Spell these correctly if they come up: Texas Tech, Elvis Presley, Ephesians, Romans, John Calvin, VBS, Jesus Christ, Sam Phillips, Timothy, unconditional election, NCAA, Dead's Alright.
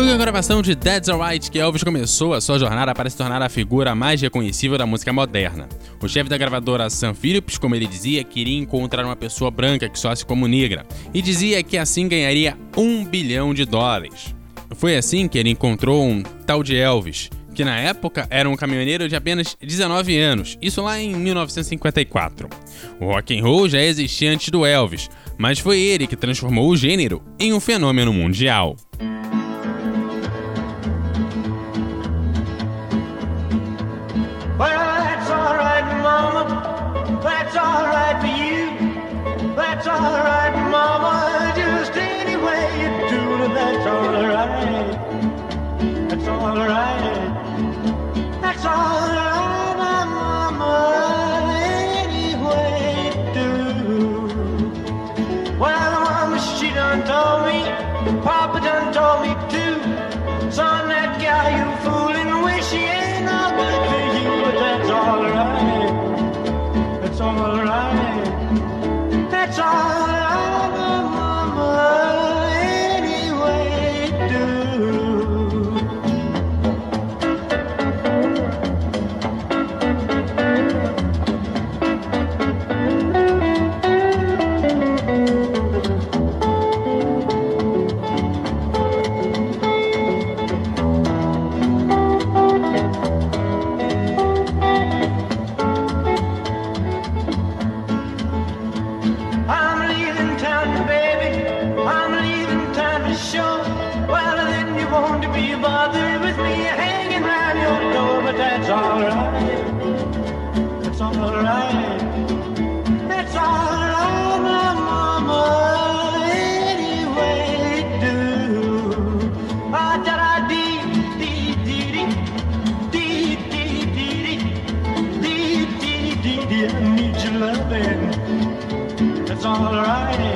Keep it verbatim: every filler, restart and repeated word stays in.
Foi com a gravação de Dead's Alright que Elvis começou a sua jornada para se tornar a figura mais reconhecível da música moderna. O chefe da gravadora Sam Phillips, como ele dizia, queria encontrar uma pessoa branca que só se como negra, e dizia que assim ganharia um bilhão de dólares. Foi assim que ele encontrou um tal de Elvis, que na época era um caminhoneiro de apenas dezenove anos, isso lá em mil novecentos e cinquenta e quatro. O rock and roll já existia antes do Elvis, mas foi ele que transformou o gênero em um fenômeno mundial. All right.